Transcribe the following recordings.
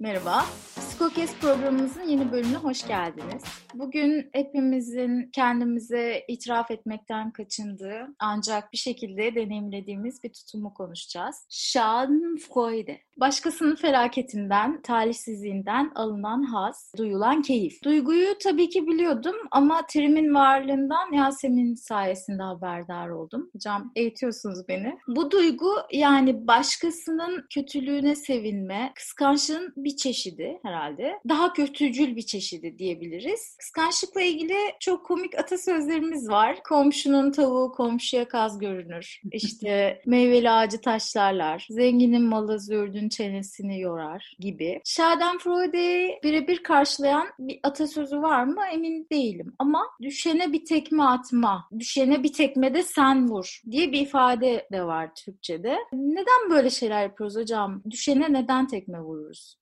Merhaba. Psikokes programımızın yeni bölümüne hoş geldiniz. Bugün hepimizin kendimize itiraf etmekten kaçındığı ancak bir şekilde deneyimlediğimiz bir tutumu konuşacağız. Schadenfreude. Başkasının felaketinden, talihsizliğinden alınan haz, duyulan keyif. Duyguyu tabii ki biliyordum ama terimin varlığından Yasemin sayesinde haberdar oldum. Hocam eğitiyorsunuz beni. Bu duygu yani başkasının kötülüğüne sevinme, kıskançlığın bir çeşidi herhalde. Daha kötücül bir çeşidi diyebiliriz. Kıskançlıkla ilgili çok komik atasözlerimiz var. Komşunun tavuğu komşuya kaz görünür. İşte meyveli ağacı taşlarlar. Zenginin malı zürdün çenesini yorar gibi. Schadenfreude'yi birebir karşılayan bir atasözü var mı emin değilim. Ama düşene bir tekme atma, düşene bir tekmede sen vur diye bir ifade de var Türkçe'de. Neden böyle şeyler yapıyoruz hocam? Düşene neden tekme vururuz?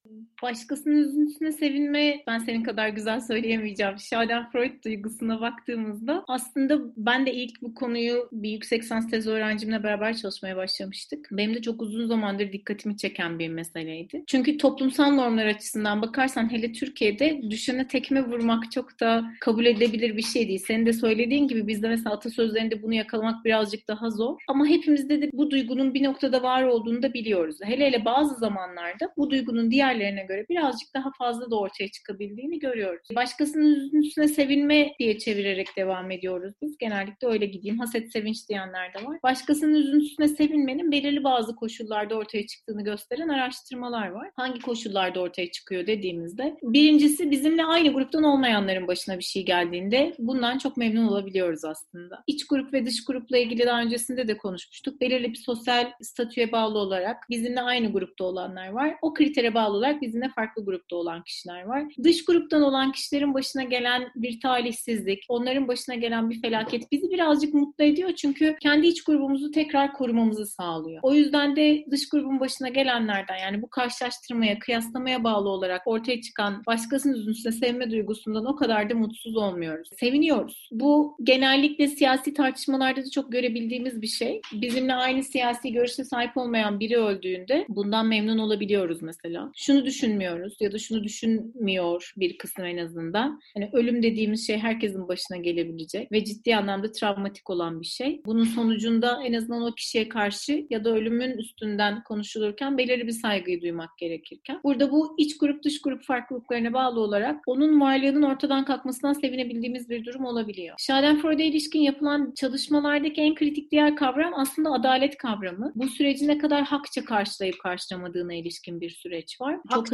Başkasının üzüntüsüne sevinme, ben senin kadar güzel söyleyemeyeceğim. Schadenfreude duygusuna baktığımızda aslında ben de ilk bu konuyu bir yüksek lisans tezi öğrencimle beraber çalışmaya başlamıştık. Benim de çok uzun zamandır dikkatimi çeken bir meseleydi. Çünkü toplumsal normlar açısından bakarsan hele Türkiye'de düşene tekme vurmak çok da kabul edilebilir bir şey değil. Senin de söylediğin gibi bizde mesela atasözlerinde bunu yakalamak birazcık daha zor. Ama hepimizde de bu duygunun bir noktada var olduğunu da biliyoruz. Hele bazı zamanlarda bu duygunun diğerlerine göre birazcık daha fazla da ortaya çıkabildiğini görüyoruz. Başkasının üzüntüsüne sevinme diye çevirerek devam ediyoruz biz. Genellikle öyle gideyim. Haset sevinç diyenler de var. Başkasının üzüntüsüne sevinmenin belirli bazı koşullarda ortaya çıktığını gösteren araştırmalar var. Hangi koşullarda ortaya çıkıyor dediğimizde birincisi bizimle aynı gruptan olmayanların başına bir şey geldiğinde bundan çok memnun olabiliyoruz aslında. İç grup ve dış grupla ilgili daha öncesinde de konuşmuştuk. Belirli bir sosyal statüye bağlı olarak bizimle aynı grupta olanlar var. O kritere bağlı olarak bizimle farklı grupta olan kişiler var. Dış gruptan olan kişilerin başına gelen bir talihsizlik, onların başına gelen bir felaket bizi birazcık mutlu ediyor çünkü kendi iç grubumuzu tekrar korumamızı sağlıyor. O yüzden de dış grubun başına gelenlerden yani bu karşılaştırmaya, kıyaslamaya bağlı olarak ortaya çıkan başkasının üzüntüsüne sevme duygusundan o kadar da mutsuz olmuyoruz. Seviniyoruz. Bu genellikle siyasi tartışmalarda da çok görebildiğimiz bir şey. Bizimle aynı siyasi görüşe sahip olmayan biri öldüğünde bundan memnun olabiliyoruz mesela. Şunu düşünmüyoruz ya da şunu düşünmüyor bir kısım en azından. Hani ölüm dediğimiz şey herkesin başına gelebilecek ve ciddi anlamda travmatik olan bir şey. Bunun sonucunda en azından o kişiye karşı ya da ölümün üstünden konuşulurken belirli bir saygıyı duymak gerekirken. Burada bu iç grup dış grup farklılıklarına bağlı olarak onun varlığının ortadan kalkmasından sevinebildiğimiz bir durum olabiliyor. Schadenfreude'ye ilişkin yapılan çalışmalardaki en kritik diğer kavram aslında adalet kavramı. Bu süreci ne kadar hakça karşılayıp karşılamadığına ilişkin bir süreç var. Çok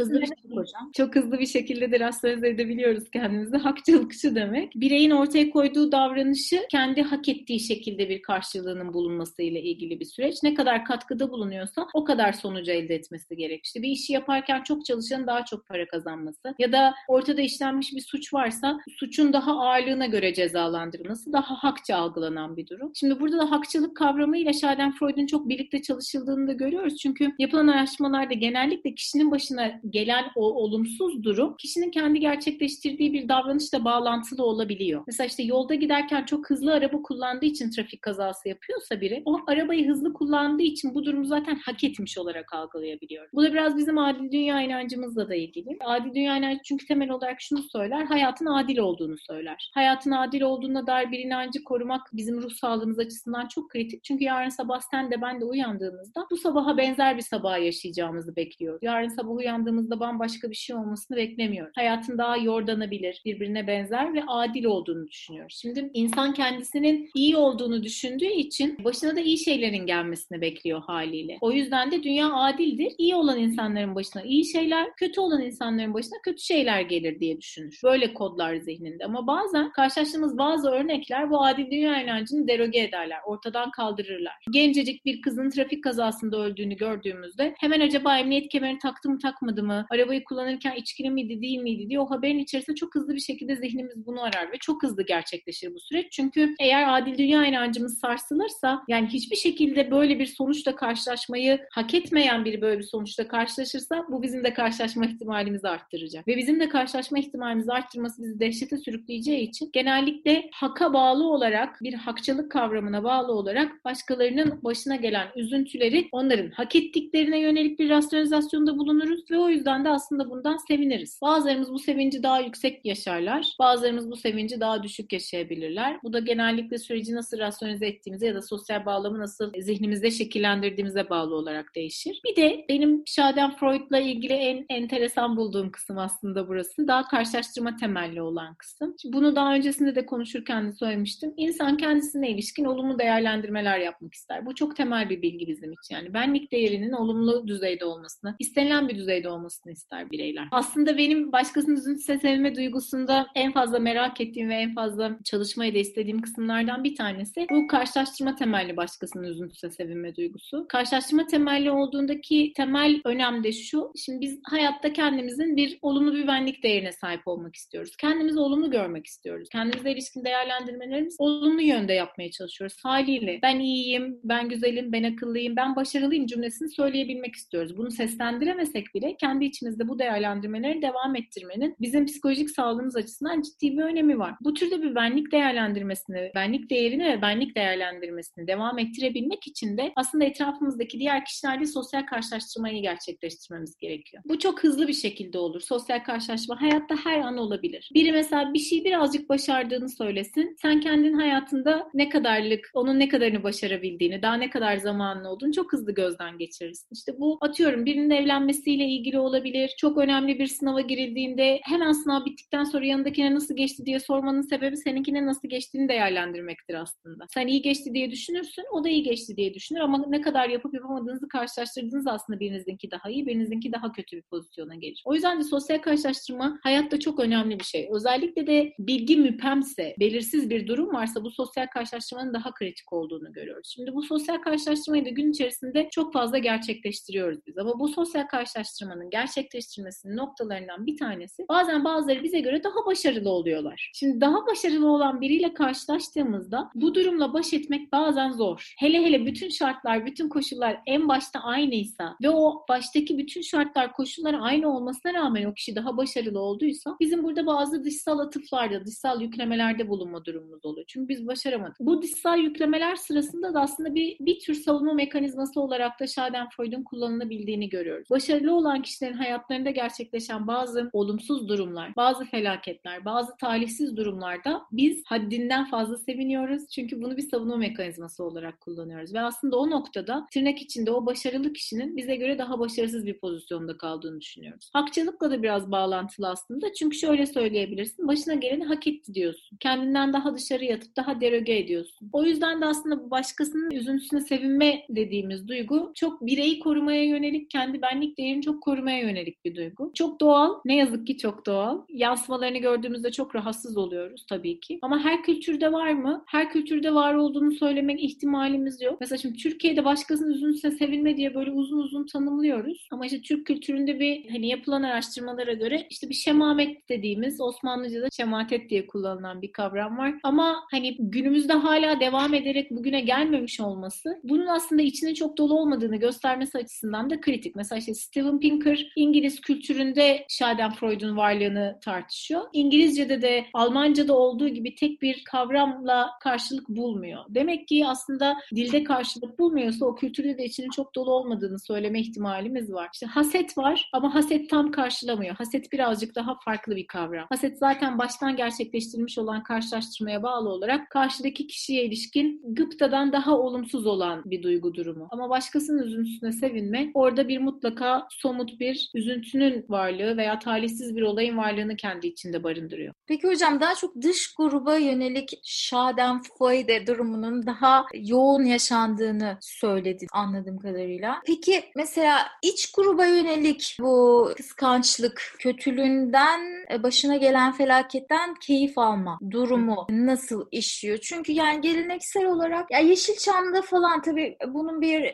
hızlı bir şekilde de rasyoniz edebiliyoruz kendimizi. Hakçılık şu demek. Bireyin ortaya koyduğu davranışı kendi hak ettiği şekilde bir karşılığının bulunmasıyla ilgili bir süreç. Ne kadar katkıda bulunuyorsa o kadar sonucu elde etmesi gerek. İşte bir işi yaparken çok çalışanın daha çok para kazanması ya da ortada işlenmiş bir suç varsa suçun daha ağırlığına göre cezalandırılması daha hakça algılanan bir durum. Şimdi burada da hakçılık kavramıyla Schadenfreude'nin çok birlikte çalışıldığını da görüyoruz. Çünkü yapılan araştırmalarda genellikle kişinin başına gelen o olumsuz durum kişinin kendi gerçekleştirdiği bir davranışla bağlantılı olabiliyor. Mesela işte yolda giderken çok hızlı araba kullandığı için trafik kazası yapıyorsa biri o arabayı hızlı kullandığı için bu durumu zaten hak etmiş olarak algılayabiliyor. Bu da biraz bizim adil dünya inancımızla da ilgili. Adil dünya inancı çünkü temel olarak şunu söyler, hayatın adil olduğunu söyler. Hayatın adil olduğuna dair bir inancı korumak bizim ruh sağlığımız açısından çok kritik. Çünkü yarın sabah sen de ben de uyandığımızda bu sabaha benzer bir sabah yaşayacağımızı bekliyoruz. Yarın sabah uyandığımızda bambaşka bir şey olmasını beklemiyoruz. Hayatın daha yordanabilir, birbirine benzer ve adil olduğunu düşünüyoruz. Şimdi insan kendisinin iyi olduğunu düşündüğü için başına da iyi şeylerin gelmesini bekliyor haliyle. O yüzden de dünya adildir. İyi olan insanların başına iyi şeyler, kötü olan insanların başına kötü şeyler gelir diye düşünür. Böyle kodlar zihninde. Ama bazen karşılaştığımız bazı örnekler bu adil dünya inancını deroge ederler. Ortadan kaldırırlar. Gencecik bir kızın trafik kazasında öldüğünü gördüğümüzde hemen acaba emniyet kemerini taktı mı takmadı mı? Arabayı kullanırken içkili miydi değil miydi diye o haberin içerisinde çok hızlı bir şekilde zihnimiz bunu arar ve çok hızlı gerçekleşir bu süreç. Çünkü eğer adil dünya inancımız sarsılırsa, yani hiçbir şekilde böyle bir sonuçla karşılaşmayı hak etmeyen biri böyle bir sonuçla karşılaşırsa bu bizim de karşılaşma ihtimalimizi arttıracak. Ve bizim de karşılaşma ihtimalimizi arttırması bizi dehşete sürükleyeceği için genellikle haka bağlı olarak, bir hakçılık kavramına bağlı olarak başkalarının başına gelen üzüntüleri onların hak ettiklerine yönelik bir rasyonalizasyonda bulunuruz ve o yüzden de aslında bundan seviniriz. Bazılarımız bu sevinci daha yüksek yaşarlar, bazılarımız bu sevinci daha düşük yaşayabilirler. Bu da genellikle süreci nasıl rasyonalize ettiğimize ya da sosyal bağlamı nasıl zihnimizde şekillendirdiğimize bağlı olarak değişir. Bir de benim Schadenfreude'la ilgili en enteresan bulduğum kısım aslında burası. Daha karşılaştırma temelli olan kısım. Şimdi bunu daha öncesinde de konuşurken de söylemiştim. İnsan kendisine ilişkin olumlu değerlendirmeler yapmak ister. Bu çok temel bir bilgi bizim için. Yani benlik değerinin olumlu düzeyde olmasını, istenilen bir düzeyde olmasını ister bireyler. Aslında benim başkasının üzüntüsü sevme duygusunda en fazla merak ettiğim ve en fazla çalışmayı da istediğim kısımlardan bir tanesi bu karşılaştırma temelli başkasının üzüntüsü sevinme duygusu. Karşılaştırma temelli olduğundaki temel önem de şu. Şimdi biz hayatta kendimizin bir olumlu bir benlik değerine sahip olmak istiyoruz. Kendimizi olumlu görmek istiyoruz. Kendimize ilişkin değerlendirmelerimizi olumlu yönde yapmaya çalışıyoruz. Haliyle ben iyiyim, ben güzelim, ben akıllıyım, ben başarılıyım cümlesini söyleyebilmek istiyoruz. Bunu seslendiremesek bile kendi içimizde bu değerlendirmeleri devam ettirmenin bizim psikolojik sağlığımız açısından ciddi bir önemi var. Bu türde bir benlik değerlendirmesini, benlik değerini ve benlik değerlendirmesini devam ettirebilmek için de aslında etrafımızdaki diğer kişilerle sosyal karşılaştırmayı gerçekleştirmemiz gerekiyor. Bu çok hızlı bir şekilde olur. Sosyal karşılaşma hayatta her an olabilir. Biri mesela bir şeyi birazcık başardığını söylesin. Sen kendin hayatında ne kadarlık, onun ne kadarını başarabildiğini, daha ne kadar zamanın olduğunu çok hızlı gözden geçirirsin. İşte bu atıyorum birinin evlenmesiyle ilgili olabilir. Çok önemli bir sınava girildiğinde hemen sınav bittikten sonra yanındakine nasıl geçti diye sormanın sebebi seninkine nasıl geçtiğini değerlendirmektir aslında. Sen iyi geçti diye düşünürsün, o da iyi geçti diye düşünür ama ne kadar yapıp yapamadığınızı karşılaştırdığınız aslında birinizinki daha iyi, birinizinki daha kötü bir pozisyona gelir. O yüzden de sosyal karşılaştırma hayatta çok önemli bir şey. Özellikle de bilgi müphemse, belirsiz bir durum varsa bu sosyal karşılaştırmanın daha kritik olduğunu görüyoruz. Şimdi bu sosyal karşılaştırmayı da gün içerisinde çok fazla gerçekleştiriyoruz biz. Ama bu sosyal karşılaştırmanın gerçekleştirmesinin noktalarından bir tanesi bazen bazıları bize göre daha başarılı oluyorlar. Şimdi daha başarılı olan biriyle karşılaştığımızda bu durumla baş etmek bazen zor. Hele bütün şartlar, bütün koşullar en başta aynıysa ve o baştaki bütün şartlar, koşullar aynı olmasına rağmen o kişi daha başarılı olduysa bizim burada bazı dışsal atıflarda, dışsal yüklemelerde bulunma durumumuz oluyor. Çünkü biz başaramadık. Bu dışsal yüklemeler sırasında da aslında bir tür savunma mekanizması olarak da Schadenfreude'un kullanılabildiğini görüyoruz. Başarılı olan kişilerin hayatlarında gerçekleşen bazı olumsuz durumlar, bazı felaketler, bazı talihsiz durumlarda biz haddinden fazla seviniyoruz. Çünkü bunu bir savunma mekanizması olarak kullanıyoruz. Ve aslında o noktada tırnak içinde o başarılı kişinin bize göre daha başarısız bir pozisyonda kaldığını düşünüyoruz. Hakçılıkla da biraz bağlantılı aslında. Çünkü şöyle söyleyebilirsin. Başına geleni hak etti diyorsun. Kendinden daha dışarı yatıp daha deroge ediyorsun. O yüzden de aslında bu başkasının üzüntüsüne sevinme dediğimiz duygu çok bireyi korumaya yönelik, kendi benlik değerini çok korumaya yönelik bir duygu. Çok doğal. Ne yazık ki çok doğal. Yansımalarını gördüğümüzde çok rahatsız oluyoruz tabii ki. Ama her kültürde var mı? Her kültürde var olduğunu söylemek ihtimalimiz yok. Mesela şimdi Türkiye'de başkasının üzüntüsüne sevinme diye böyle uzun uzun tanımlıyoruz. Ama işte Türk kültüründe bir yapılan araştırmalara göre işte bir şemamet dediğimiz, Osmanlıca'da şematet diye kullanılan bir kavram var. Ama günümüzde hala devam ederek bugüne gelmemiş olması bunun aslında içinin çok dolu olmadığını göstermesi açısından da kritik. Mesela işte Steven Pinker İngiliz kültüründe Schadenfreude'un varlığını tartışıyor. İngilizce'de de Almanca'da olduğu gibi tek bir kavramla karşılık bulmuyor. Demek ki aslında dilde karşılık bulmuyorsa o kültürde de içinin çok dolu olmadığını söyleme ihtimalimiz var. İşte haset var ama haset tam karşılamıyor. Haset birazcık daha farklı bir kavram. Haset zaten baştan gerçekleştirilmiş olan karşılaştırmaya bağlı olarak karşıdaki kişiye ilişkin gıptadan daha olumsuz olan bir duygu durumu. Ama başkasının üzüntüsüne sevinme, orada bir mutlaka somut bir üzüntünün varlığı veya talihsiz bir olayın varlığını kendi içinde barındırıyor. Peki hocam, daha çok dış gruba yönelik Schadenfreude durumunun daha yoğun yaşandığını söyledin anladığım kadarıyla. Peki mesela iç gruba yönelik bu kıskançlık, kötülüğünden, başına gelen felaketten keyif alma durumu nasıl işliyor? Çünkü yani geleneksel olarak ya Yeşilçam'da falan tabii bunun bir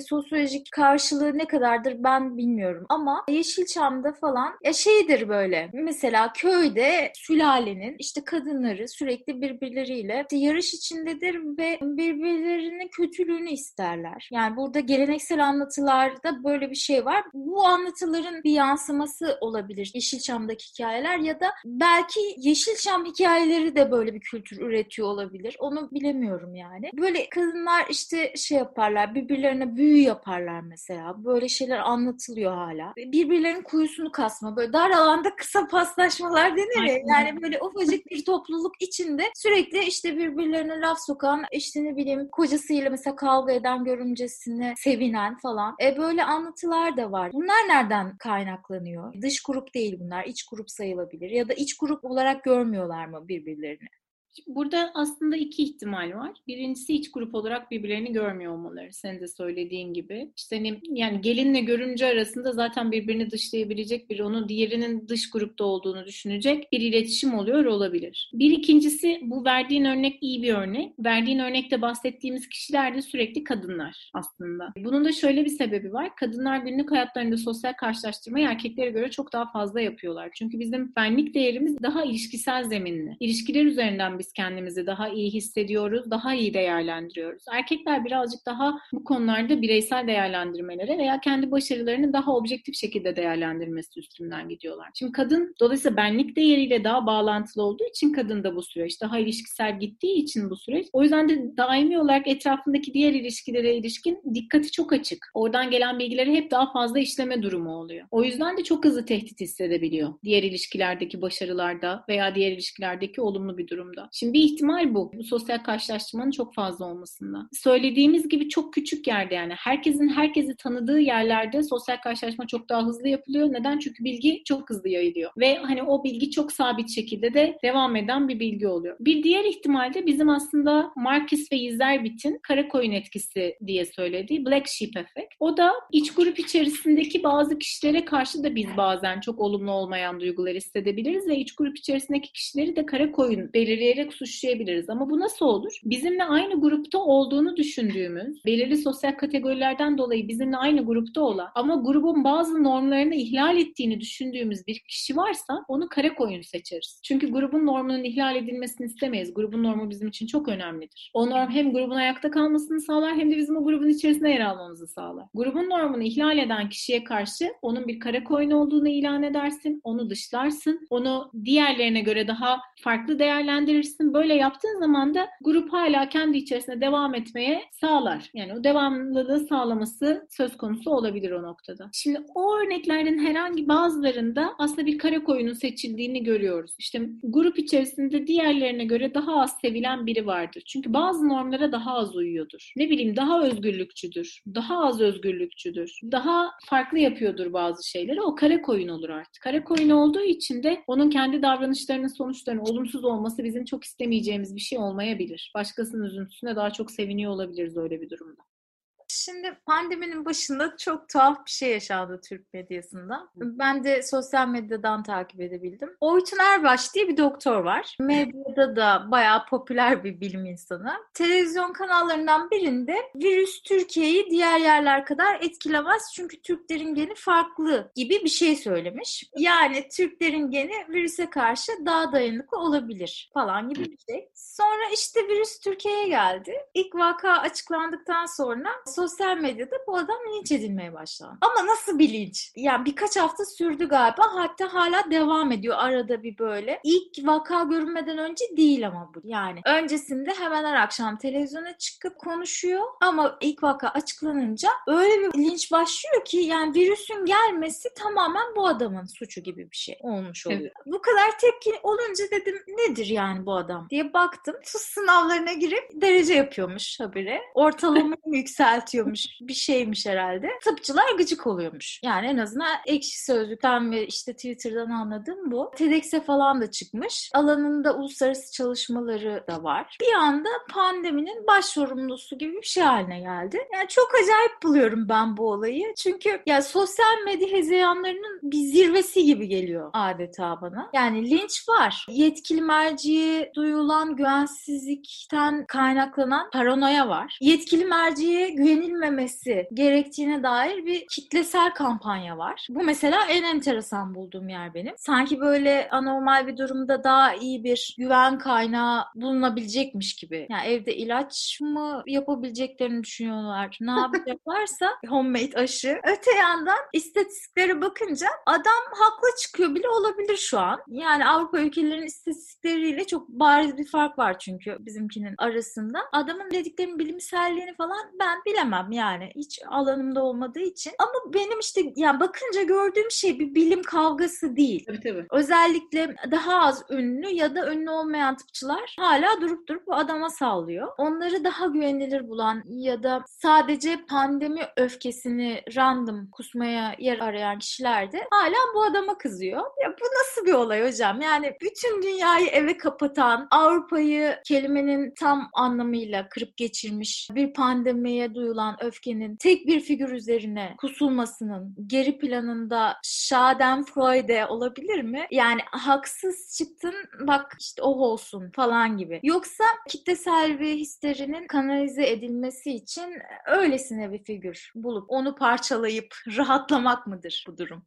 sosyolojik karşılığı ne kadardır ben bilmiyorum ama Yeşilçam'da falan ya şeydir böyle mesela köyde sülalenin işte kadınları sürekli birbirleriyle yarış içindedir ve birbirlerinin kötülüğünü isterler. Yani burada geleneksel anlatılarda böyle bir şey var. Bu anlatıların bir yansıması olabilir Yeşilçam'daki hikayeler ya da belki Yeşilçam hikayeleri de böyle bir kültür üretiyor olabilir. Onu bilemiyorum yani. Böyle kadınlar işte şey yaparlar, birbirlerine büyü yaparlar mesela. Böyle şeyler anlatılıyor hala. Birbirlerinin kuyusunu kasma, böyle dar alanda kısa paslaşmalar denir ya. Yani böyle ufacık bir topluluk içinde sürekli işte birbirlerine laf sokan, işte ne bileyim kocasıyla mesela kavga eden görümcesini sevinen falan. Böyle anlatılar da var. Bunlar nereden kaynaklanıyor? Dış grup değil bunlar, iç grup sayılabilir. Ya da iç grup olarak görmüyorlar mı birbirlerini? Burada aslında iki ihtimal var. Birincisi iç grup olarak birbirlerini görmüyor olmaları. Sen de söylediğin gibi. İşte hani yani gelinle görümce arasında zaten birbirini dışlayabilecek biri, onu diğerinin dış grupta olduğunu düşünecek bir iletişim oluyor olabilir. Bir ikincisi, bu verdiğin örnek iyi bir örnek. Verdiğin örnekte bahsettiğimiz kişiler de sürekli kadınlar aslında. Bunun da şöyle bir sebebi var. Kadınlar günlük hayatlarında sosyal karşılaştırmayı erkeklere göre çok daha fazla yapıyorlar. Çünkü bizim benlik değerimiz daha ilişkisel zeminli. İlişkiler üzerinden biz kendimizi daha iyi hissediyoruz, daha iyi değerlendiriyoruz. Erkekler birazcık daha bu konularda bireysel değerlendirmelere veya kendi başarılarını daha objektif şekilde değerlendirmesi üstünden gidiyorlar. Şimdi kadın dolayısıyla benlik değeriyle daha bağlantılı olduğu için kadın da bu süreç daha ilişkisel gittiği için bu süreç. O yüzden de daimi olarak etrafındaki diğer ilişkilere ilişkin dikkati çok açık. Oradan gelen bilgileri hep daha fazla işleme durumu oluyor. O yüzden de çok hızlı tehdit hissedebiliyor. Diğer ilişkilerdeki başarılarda veya diğer ilişkilerdeki olumlu bir durumda. Şimdi bir ihtimal bu. Bu sosyal karşılaştırmanın çok fazla olmasında. Söylediğimiz gibi çok küçük yerde yani. Herkesin herkesi tanıdığı yerlerde sosyal karşılaştırma çok daha hızlı yapılıyor. Neden? Çünkü bilgi çok hızlı yayılıyor. Ve hani o bilgi çok sabit şekilde de devam eden bir bilgi oluyor. Bir diğer ihtimal de bizim aslında Marques ve Yzerbyt'in kara koyun etkisi diye söylediği Black Sheep Effect. O da iç grup içerisindeki bazı kişilere karşı da biz bazen çok olumlu olmayan duygular hissedebiliriz ve iç grup içerisindeki kişileri de kara koyun belirleyerek suçlayabiliriz. Ama bu nasıl olur? Bizimle aynı grupta olduğunu düşündüğümüz, belirli sosyal kategorilerden dolayı bizimle aynı grupta olan ama grubun bazı normlarını ihlal ettiğini düşündüğümüz bir kişi varsa onu kara koyun seçeriz. Çünkü grubun normunun ihlal edilmesini istemeyiz. Grubun normu bizim için çok önemlidir. O norm hem grubun ayakta kalmasını sağlar hem de bizim o grubun içerisinde yer almamızı sağlar. Grubun normunu ihlal eden kişiye karşı onun bir kara koyun olduğunu ilan edersin, onu dışlarsın, onu diğerlerine göre daha farklı değerlendirirsin. Böyle yaptığın zaman da grup hala kendi içerisinde devam etmeye sağlar. Yani o devamlılığı sağlaması söz konusu olabilir o noktada. Şimdi o örneklerin herhangi bazılarında aslında bir kara koyunun seçildiğini görüyoruz. İşte grup içerisinde diğerlerine göre daha az sevilen biri vardır. Çünkü bazı normlara daha az uyuyordur. Ne bileyim daha özgürlükçüdür, daha az özgürlükçüdür, daha farklı yapıyordur bazı şeyleri. O kara koyun olur artık. Kara koyun olduğu için de onun kendi davranışlarının sonuçlarının olumsuz olması bizim çok istemeyeceğimiz bir şey olmayabilir. Başkasının üzüntüsüne daha çok seviniyor olabiliriz öyle bir durumda. Şimdi pandeminin başında çok tuhaf bir şey yaşandı Türk medyasında. Ben de sosyal medyadan takip edebildim. Oytun Erbaş diye bir doktor var. Medyada da bayağı popüler bir bilim insanı. Televizyon kanallarından birinde virüs Türkiye'yi diğer yerler kadar etkilemez çünkü Türklerin geni farklı gibi bir şey söylemiş. Yani Türklerin geni virüse karşı daha dayanıklı olabilir falan gibi bir şey. Sonra işte virüs Türkiye'ye geldi. İlk vaka açıklandıktan sonra sosyal medyada bu adam linç edilmeye başladı. Ama nasıl bir linç? Yani birkaç hafta sürdü galiba. Hatta hala devam ediyor arada bir böyle. İlk vaka görünmeden önce değil ama bu. Yani öncesinde hemen her akşam televizyona çıkıp konuşuyor. Ama ilk vaka açıklanınca öyle bir linç başlıyor ki yani virüsün gelmesi tamamen bu adamın suçu gibi bir şey olmuş oluyor. Evet. Bu kadar tepki olunca dedim nedir yani bu adam diye baktım. Sus sınavlarına girip derece yapıyormuş habire. Ortalamayı yükseltiyor. Bir şeymiş herhalde. Tıpçılar gıcık oluyormuş. Yani en azından Ekşi Sözlük'ten ve işte Twitter'dan anladım bu. TEDx'e falan da çıkmış. Alanında uluslararası çalışmaları da var. Bir anda pandeminin baş sorumlusu gibi bir şey haline geldi. Yani çok acayip buluyorum ben bu olayı. Çünkü ya sosyal medya hezeyanlarının bir zirvesi gibi geliyor adeta bana. Yani linç var. Yetkili merciye duyulan güvensizlikten kaynaklanan paranoya var. Yetkili merciye güven güvenilmemesi gerektiğine dair bir kitlesel kampanya var. Bu mesela en enteresan bulduğum yer benim. Sanki böyle anormal bir durumda daha iyi bir güven kaynağı bulunabilecekmiş gibi. Yani evde ilaç mı yapabileceklerini düşünüyorlar. Ne yapacaklarsa homemade aşı. Öte yandan istatistiklere bakınca adam haklı çıkıyor bile olabilir şu an. Yani Avrupa ülkelerinin istatistikleriyle çok bariz bir fark var çünkü bizimkinin arasında. Adamın dediklerinin bilimselliğini falan ben bilemem yani. Hiç alanımda olmadığı için. Ama benim işte yani bakınca gördüğüm şey bir bilim kavgası değil. Tabii tabii. Özellikle daha az ünlü ya da ünlü olmayan tıpçılar hala durup bu adama sallıyor. Onları daha güvenilir bulan ya da sadece pandemi öfkesini random kusmaya yer arayan kişiler de hala bu adama kızıyor. Ya bu nasıl bir olay hocam? Yani bütün dünyayı eve kapatan, Avrupa'yı kelimenin tam anlamıyla kırıp geçirmiş bir pandemiye duyulan öfkenin tek bir figür üzerine kusulmasının geri planında Schadenfreude olabilir mi? Yani haksız çıktın bak işte o olsun falan gibi. Yoksa kitlesel bir histerinin kanalize edilmesi için öylesine bir figür bulup onu parçalayıp rahatlamak mıdır bu durum?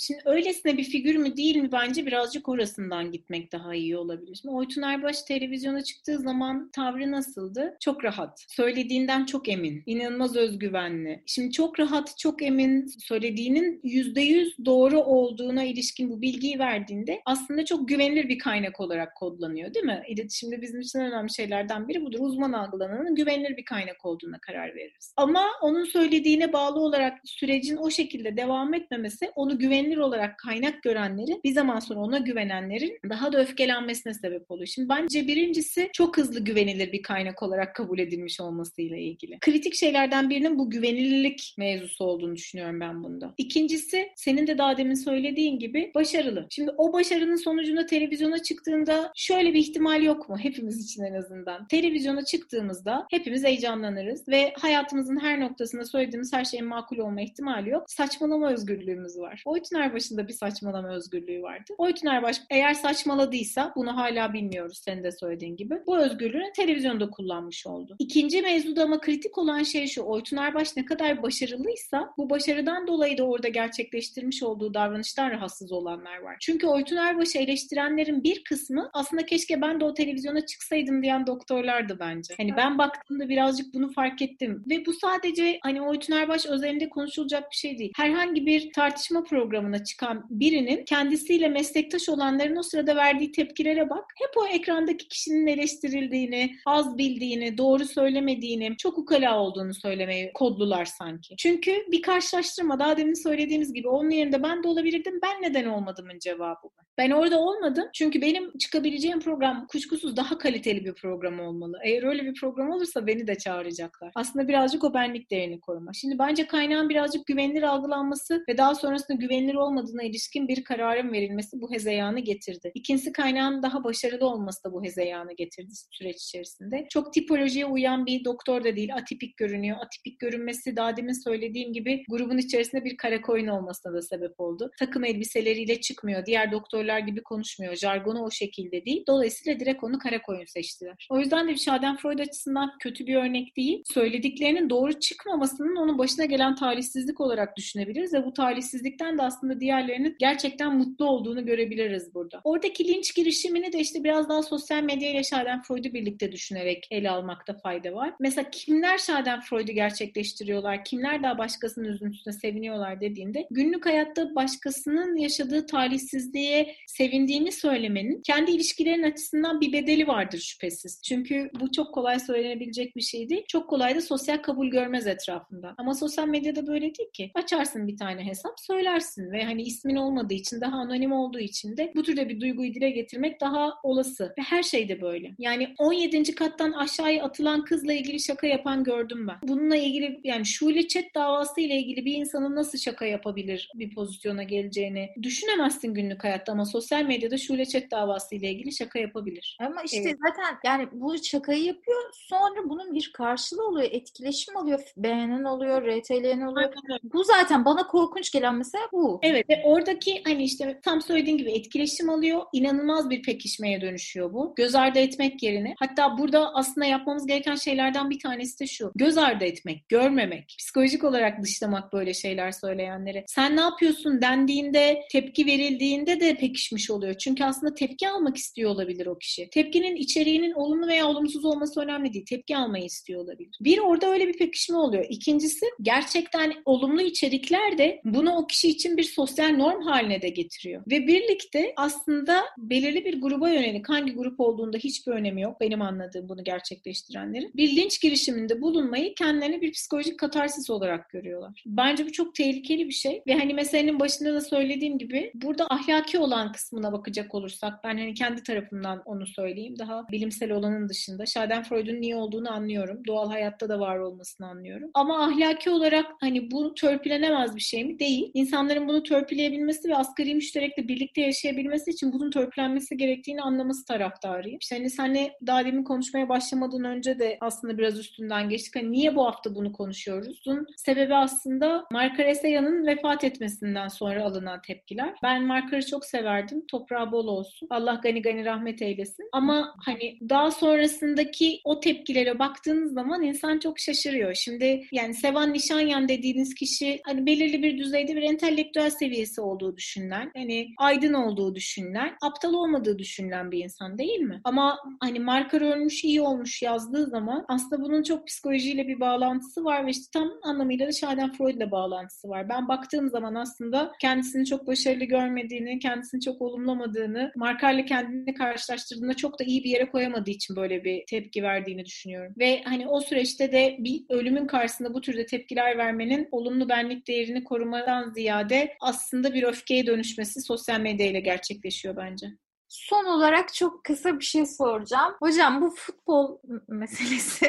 Şimdi öylesine bir figür mü değil mi bence birazcık orasından gitmek daha iyi olabilir. Şimdi Oytun Erbaş televizyona çıktığı zaman tavrı nasıldı? Çok rahat. Söylediğinden çok emin. İnanılmaz özgüvenli. Şimdi çok rahat, çok emin, söylediğinin %100 doğru olduğuna ilişkin bu bilgiyi verdiğinde aslında çok güvenilir bir kaynak olarak kodlanıyor değil mi? İletişimde bizim için önemli şeylerden biri budur. Uzman algılananın güvenilir bir kaynak olduğuna karar veririz. Ama onun söylediğine bağlı olarak sürecin o şekilde devam etmemesi onu güvenilir olarak kaynak görenlerin bir zaman sonra ona güvenenlerin daha da öfkelenmesine sebep oluyor. Şimdi bence birincisi çok hızlı güvenilir bir kaynak olarak kabul edilmiş olmasıyla ilgili. Kritik şeylerden birinin bu güvenilirlik mevzusu olduğunu düşünüyorum ben bunda. İkincisi senin de daha demin söylediğin gibi başarılı. Şimdi o başarının sonucunda televizyona çıktığında şöyle bir ihtimal yok mu? Hepimiz için en azından. Televizyona çıktığımızda hepimiz heyecanlanırız ve hayatımızın her noktasında söylediğimiz her şeyin makul olma ihtimali yok. Saçmalama özgürlüğümüz var. Oytun Erbaş'ında bir saçmalama özgürlüğü vardı. Oytun Erbaş eğer saçmaladıysa bunu hala bilmiyoruz senin de söylediğin gibi. Bu özgürlüğünü televizyonda kullanmış oldu. İkinci mevzuda ama kritik olan şey şu. Oytun Erbaş ne kadar başarılıysa bu başarıdan dolayı da orada gerçekleştirmiş olduğu davranıştan rahatsız olanlar var. Çünkü Oytun Erbaş'ı eleştirenlerin bir kısmı aslında keşke ben de o televizyona çıksaydım diyen doktorlardı bence. Hani ben baktığımda birazcık bunu fark ettim. Ve bu sadece hani Oytun Erbaş özelinde konuşulacak bir şey değil. Herhangi bir tartışma programına çıkan birinin kendisiyle meslektaş olanların o sırada verdiği tepkilere bak. Hep o ekrandaki kişinin eleştirildiğini, az bildiğini, doğru söylemediğini, çok ukala olduğunu söylemeyi kodlular sanki. Çünkü bir karşılaştırma daha demin söylediğimiz gibi onun yerinde ben de olabilirdim. Ben neden olmadımın cevabı. Ben orada olmadım. Çünkü benim çıkabileceğim program kuşkusuz daha kaliteli bir program olmalı. Eğer öyle bir program olursa beni de çağıracaklar. Aslında birazcık o benlik değerini koruma. Şimdi bence kaynağın birazcık güvenilir algılanması ve daha sonrasında güvenilir olmadığına ilişkin bir kararın verilmesi bu hezeyanı getirdi. İkincisi kaynağın daha başarılı olması da bu hezeyanı getirdi süreç içerisinde. Çok tipolojiye uyan bir doktor da değil. Atipik görünüyor. Atipik görünmesi daha demin söylediğim gibi grubun içerisinde bir kara koyun olmasına da sebep oldu. Takım elbiseleriyle çıkmıyor. Diğer doktorlar gibi konuşmuyor. Jargonu o şekilde değil. Dolayısıyla direkt onu kara koyun seçtiler. O yüzden de Schadenfreude açısından kötü bir örnek değil. Söylediklerinin doğru çıkmamasının onun başına gelen talihsizlik olarak düşünebiliriz ve bu talihsizlikten de aslında diğerlerinin gerçekten mutlu olduğunu görebiliriz burada. Oradaki linç girişimini de işte biraz daha sosyal medya ile Schadenfreude'u birlikte düşünerek ele almakta fayda var. Mesela kimler Schadenfreude'u gerçekleştiriyorlar, kimler daha başkasının üzüntüsüne seviniyorlar dediğinde günlük hayatta başkasının yaşadığı talihsizliğe sevindiğini söylemenin kendi ilişkilerin açısından bir bedeli vardır şüphesiz. Çünkü bu çok kolay söylenebilecek bir şey değil. Çok kolay da sosyal kabul görmez etrafında. Ama sosyal medyada böyle değil ki. Açarsın bir tane hesap, söylersin ve hani ismin olmadığı için daha anonim olduğu için de bu türde bir duyguyu dile getirmek daha olası ve her şey de böyle. Yani 17. kattan aşağıya atılan kızla ilgili şaka yapan gördüm ben. Bununla ilgili yani Şule Çet davası ile ilgili bir insanın nasıl şaka yapabilir bir pozisyona geleceğini düşünemezsin günlük hayatta ama sosyal medyada Şule Çet davası ile ilgili şaka yapabilir. Ama işte zaten yani bu şakayı yapıyor, sonra bunun bir karşılığı oluyor, etkileşim alıyor, beğenen oluyor, RT'leyen oluyor. Evet. Bu zaten bana korkunç gelen mesela bu. Evet ve oradaki hani işte tam söylediğin gibi etkileşim alıyor, inanılmaz bir pekişmeye dönüşüyor bu. Göz ardı etmek yerine. Hatta burada aslında yapmamız gereken şeylerden bir tanesi de şu. Göz ardı etmek, görmemek, psikolojik olarak dışlamak böyle şeyler söyleyenleri. Sen ne yapıyorsun dendiğinde, tepki verildiğinde de pekişmiş oluyor. Çünkü aslında tepki almak istiyor olabilir o kişi. Tepkinin içeriğinin olumlu veya olumsuz olması önemli değil. Tepki almayı istiyor olabilir. Bir, orada öyle bir pekişme oluyor. İkincisi, gerçekten olumlu içerikler de bunu o kişi için bir sosyal norm haline de getiriyor. Ve birlikte aslında belirli bir gruba yönelik, hangi grup olduğunda hiçbir önemi yok benim anladığım bunu gerçekleştirenlerin, bir linç girişiminde bulunmayı kendilerine bir psikolojik katarsis olarak görüyorlar. Bence bu çok tehlikeli bir şey ve hani meselenin başında da söylediğim gibi burada ahlaki olan kısmına bakacak olursak, ben hani kendi tarafımdan onu söyleyeyim, daha bilimsel olanın dışında Schadenfreude'un niye olduğunu anlıyorum. Doğal hayatta da var olmasını anlıyorum. Ama ahlaki olarak hani bu törpülenemez bir şey mi? Değil. İnsanların bunu törpüleyebilmesi ve asgari müşterekle birlikte yaşayabilmesi için bunun törpülenmesi gerektiğini anlaması taraftarıyım. İşte hani seninle daha demin konuşmaya başlamadan önce de aslında biraz üstünden geçtik. Hani niye bu hafta bunu konuşuyoruz? Bunun sebebi aslında Marker Eseya'nın vefat etmesinden sonra alınan tepkiler. Ben Marker'ı çok severdim. Toprağı bol olsun. Allah gani gani rahmet eylesin. Ama hani daha sonrasındaki o tepkilere baktığınız zaman insan çok şaşırıyor. Şimdi yani Sevan Nişanyan dediğiniz kişi hani belirli bir düzeyde bir entelektüel seviyesi olduğu düşünülen, hani aydın olduğu düşünülen, aptal olmadığı düşünülen bir insan değil mi? Ama hani Marker ölmüş iyi olmuş yazdığı zaman aslında bunun çok psikolojiyle bir bağlantısı var ve işte tam anlamıyla da Schadenfreude'le bağlantısı var. Ben baktığım zaman aslında kendisini çok başarılı görmediğini, kendisini çok olumlamadığını, Marker'le kendini karşılaştırdığında çok da iyi bir yere koyamadığı için böyle bir tepki verdiğini düşünüyorum. Ve hani o süreçte de bir ölümün karşısında bu türde tepkiler vermenin olumlu benlik değerini korumadan ziyade aslında bir öfkeye dönüşmesi sosyal medyayla gerçekleşiyor bence. Son olarak çok kısa bir şey soracağım. Hocam bu futbol meselesi...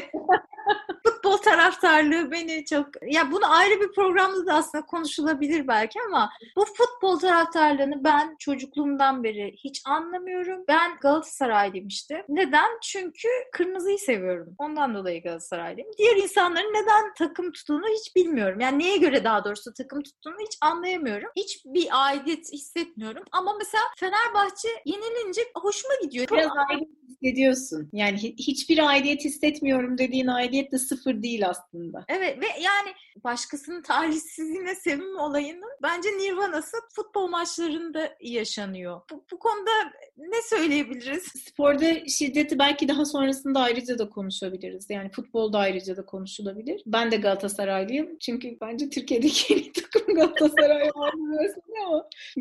Futbol taraftarlığı beni çok... Ya bunu ayrı bir programda da aslında konuşulabilir belki ama bu futbol taraftarlığını ben çocukluğumdan beri hiç anlamıyorum. Ben Galatasaraylıyım işte. Neden? Çünkü kırmızıyı seviyorum. Ondan dolayı Galatasaraylıyım. Diğer insanların neden takım tuttuğunu hiç bilmiyorum. Yani neye göre daha doğrusu takım tuttuğunu hiç anlayamıyorum. Hiçbir aidiyet hissetmiyorum. Ama mesela Fenerbahçe yenilince hoşuma gidiyor. Biraz aidiyet hissediyorsun. Yani hiçbir aidiyet hissetmiyorum dediğin aidiyet de sıfır değil aslında. Evet ve yani başkasının talihsizliğine sevinme olayının bence nirvanası futbol maçlarında yaşanıyor. Bu konuda ne söyleyebiliriz? Sporda şiddeti belki daha sonrasında ayrıca da konuşabiliriz. Yani futbolda ayrıca da konuşulabilir. Ben de Galatasaraylıyım. Çünkü bence Türkiye'deki yeni takım Galatasaray ama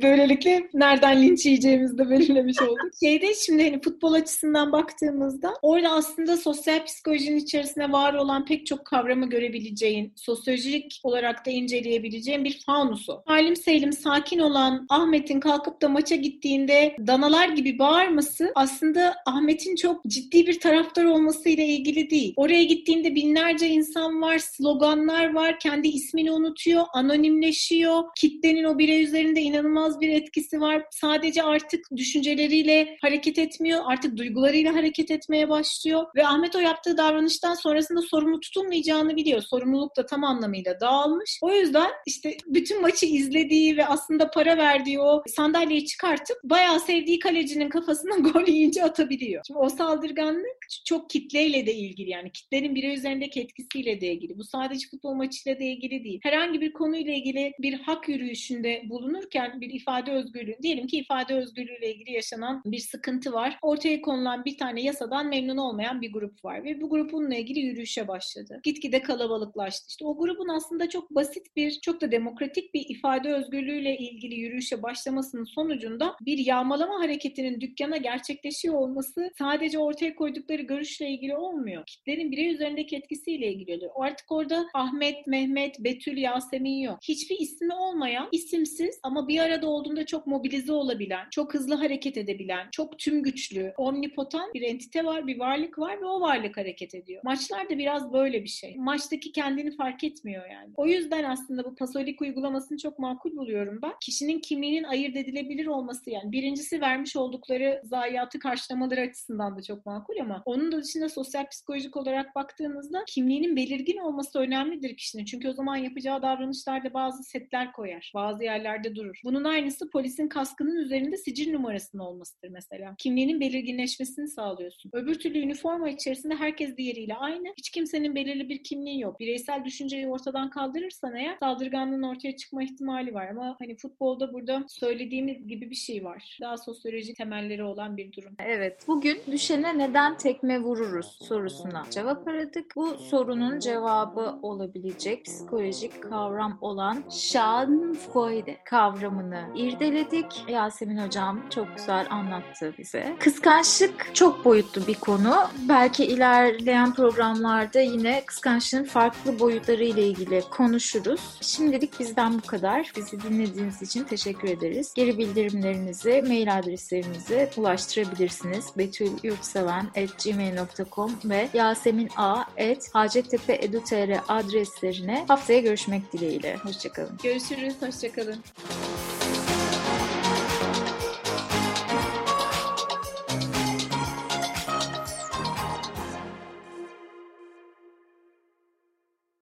böylelikle nereden linç yiyeceğimizi de belirlemiş olduk. Şimdi hani futbol açısından baktığımızda orada aslında sosyal psikolojinin içerisinde var olan pek çok kavramı görebileceğin, sosyolojik olarak da inceleyebileceğin bir faunusu. Halim seylim sakin olan Ahmet'in kalkıp da maça gittiğinde danalar gibi bağırması aslında Ahmet'in çok ciddi bir taraftar olmasıyla ilgili değil. Oraya gittiğinde binlerce insan var, sloganlar var, kendi ismini unutuyor, anonimleşiyor, kitlenin o birey üzerinde inanılmaz bir etkisi var. Sadece artık düşünceleriyle hareket etmiyor, artık duygularıyla hareket etmeye başlıyor ve Ahmet o yaptığı davranıştan sonrasında sorumlu tutulmayacağını biliyor. Sorumluluk da tam anlamıyla dağılmış. O yüzden işte bütün maçı izlediği ve aslında para verdiği o sandalyeyi çıkartıp bayağı sevdiği kalecinin kafasına gol yiyince atabiliyor. Şimdi o saldırganlık çok kitleyle de ilgili, yani kitlenin birey üzerindeki etkisiyle de ilgili. Bu sadece futbol maçıyla da ilgili değil. Herhangi bir konuyla ilgili bir hak yürüyüşünde bulunurken bir ifade özgürlüğü, diyelim ki ifade özgürlüğüyle ilgili yaşanan bir sıkıntı var. Ortaya konulan bir tane yasadan memnun olmayan bir grup var ve bu grup bununla ilgili yürüyüşe başladı. Gitgide kalabalıklaştı. İşte o grubun aslında çok basit bir, çok da demokratik bir ifade özgürlüğüyle ilgili yürüyüşe başlamasının sonucunda bir yağmalama hareketinin dükkana gerçekleşiyor olması sadece ortaya koydukları görüşle ilgili olmuyor. Kitlerin birey üzerindeki etkisiyle ilgili oluyor. Artık orada Ahmet, Mehmet, Betül, Yasemin yok. Hiçbir ismi olmayan, isimsiz ama bir arada olduğunda çok mobilize olabilen, çok hızlı hareket edebilen, çok tüm güçlü, omnipotent bir entite var, bir varlık var ve o varlık hareket ediyor. Maçlar da biraz böyle bir şey. şey. Maçtaki kendini fark etmiyor yani. O yüzden aslında bu pasolik uygulamasını çok makul buluyorum ben. Kişinin kimliğinin ayırt edilebilir olması yani. Birincisi vermiş oldukları zayiatı karşılamaları açısından da çok makul ama onun da dışında sosyal psikolojik olarak baktığınızda kimliğinin belirgin olması önemlidir kişinin. Çünkü o zaman yapacağı davranışlarda bazı setler koyar. Bazı yerlerde durur. Bunun aynısı polisin kaskının üzerinde sicil numarasının olmasıdır mesela. Kimliğinin belirginleşmesini sağlıyorsun. Öbür türlü üniforma içerisinde herkes diğeriyle aynı. Hiç kimsenin belirli bir kimliği yok. Bireysel düşünceyi ortadan kaldırırsan eğer saldırganlığın ortaya çıkma ihtimali var. Ama hani futbolda burada söylediğimiz gibi bir şey var. Daha sosyolojik temelleri olan bir durum. Evet. Bugün düşene neden tekme vururuz sorusuna cevap aradık. Bu sorunun cevabı olabilecek psikolojik kavram olan Schadenfreude kavramını irdeledik. Yasemin Hocam çok güzel anlattı bize. Kıskançlık çok boyutlu bir konu. Belki ilerleyen programlarda yine kıskançlığın farklı boyutları ile ilgili konuşuruz. Şimdilik bizden bu kadar. Bizi dinlediğiniz için teşekkür ederiz. Geri bildirimlerinizi mail adreslerimize ulaştırabilirsiniz. betulyurtseven@gmail.com ve yasemin.a@hacettepe.edu.tr adreslerine. Haftaya görüşmek dileğiyle. Hoşçakalın. Görüşürüz. Hoşçakalın.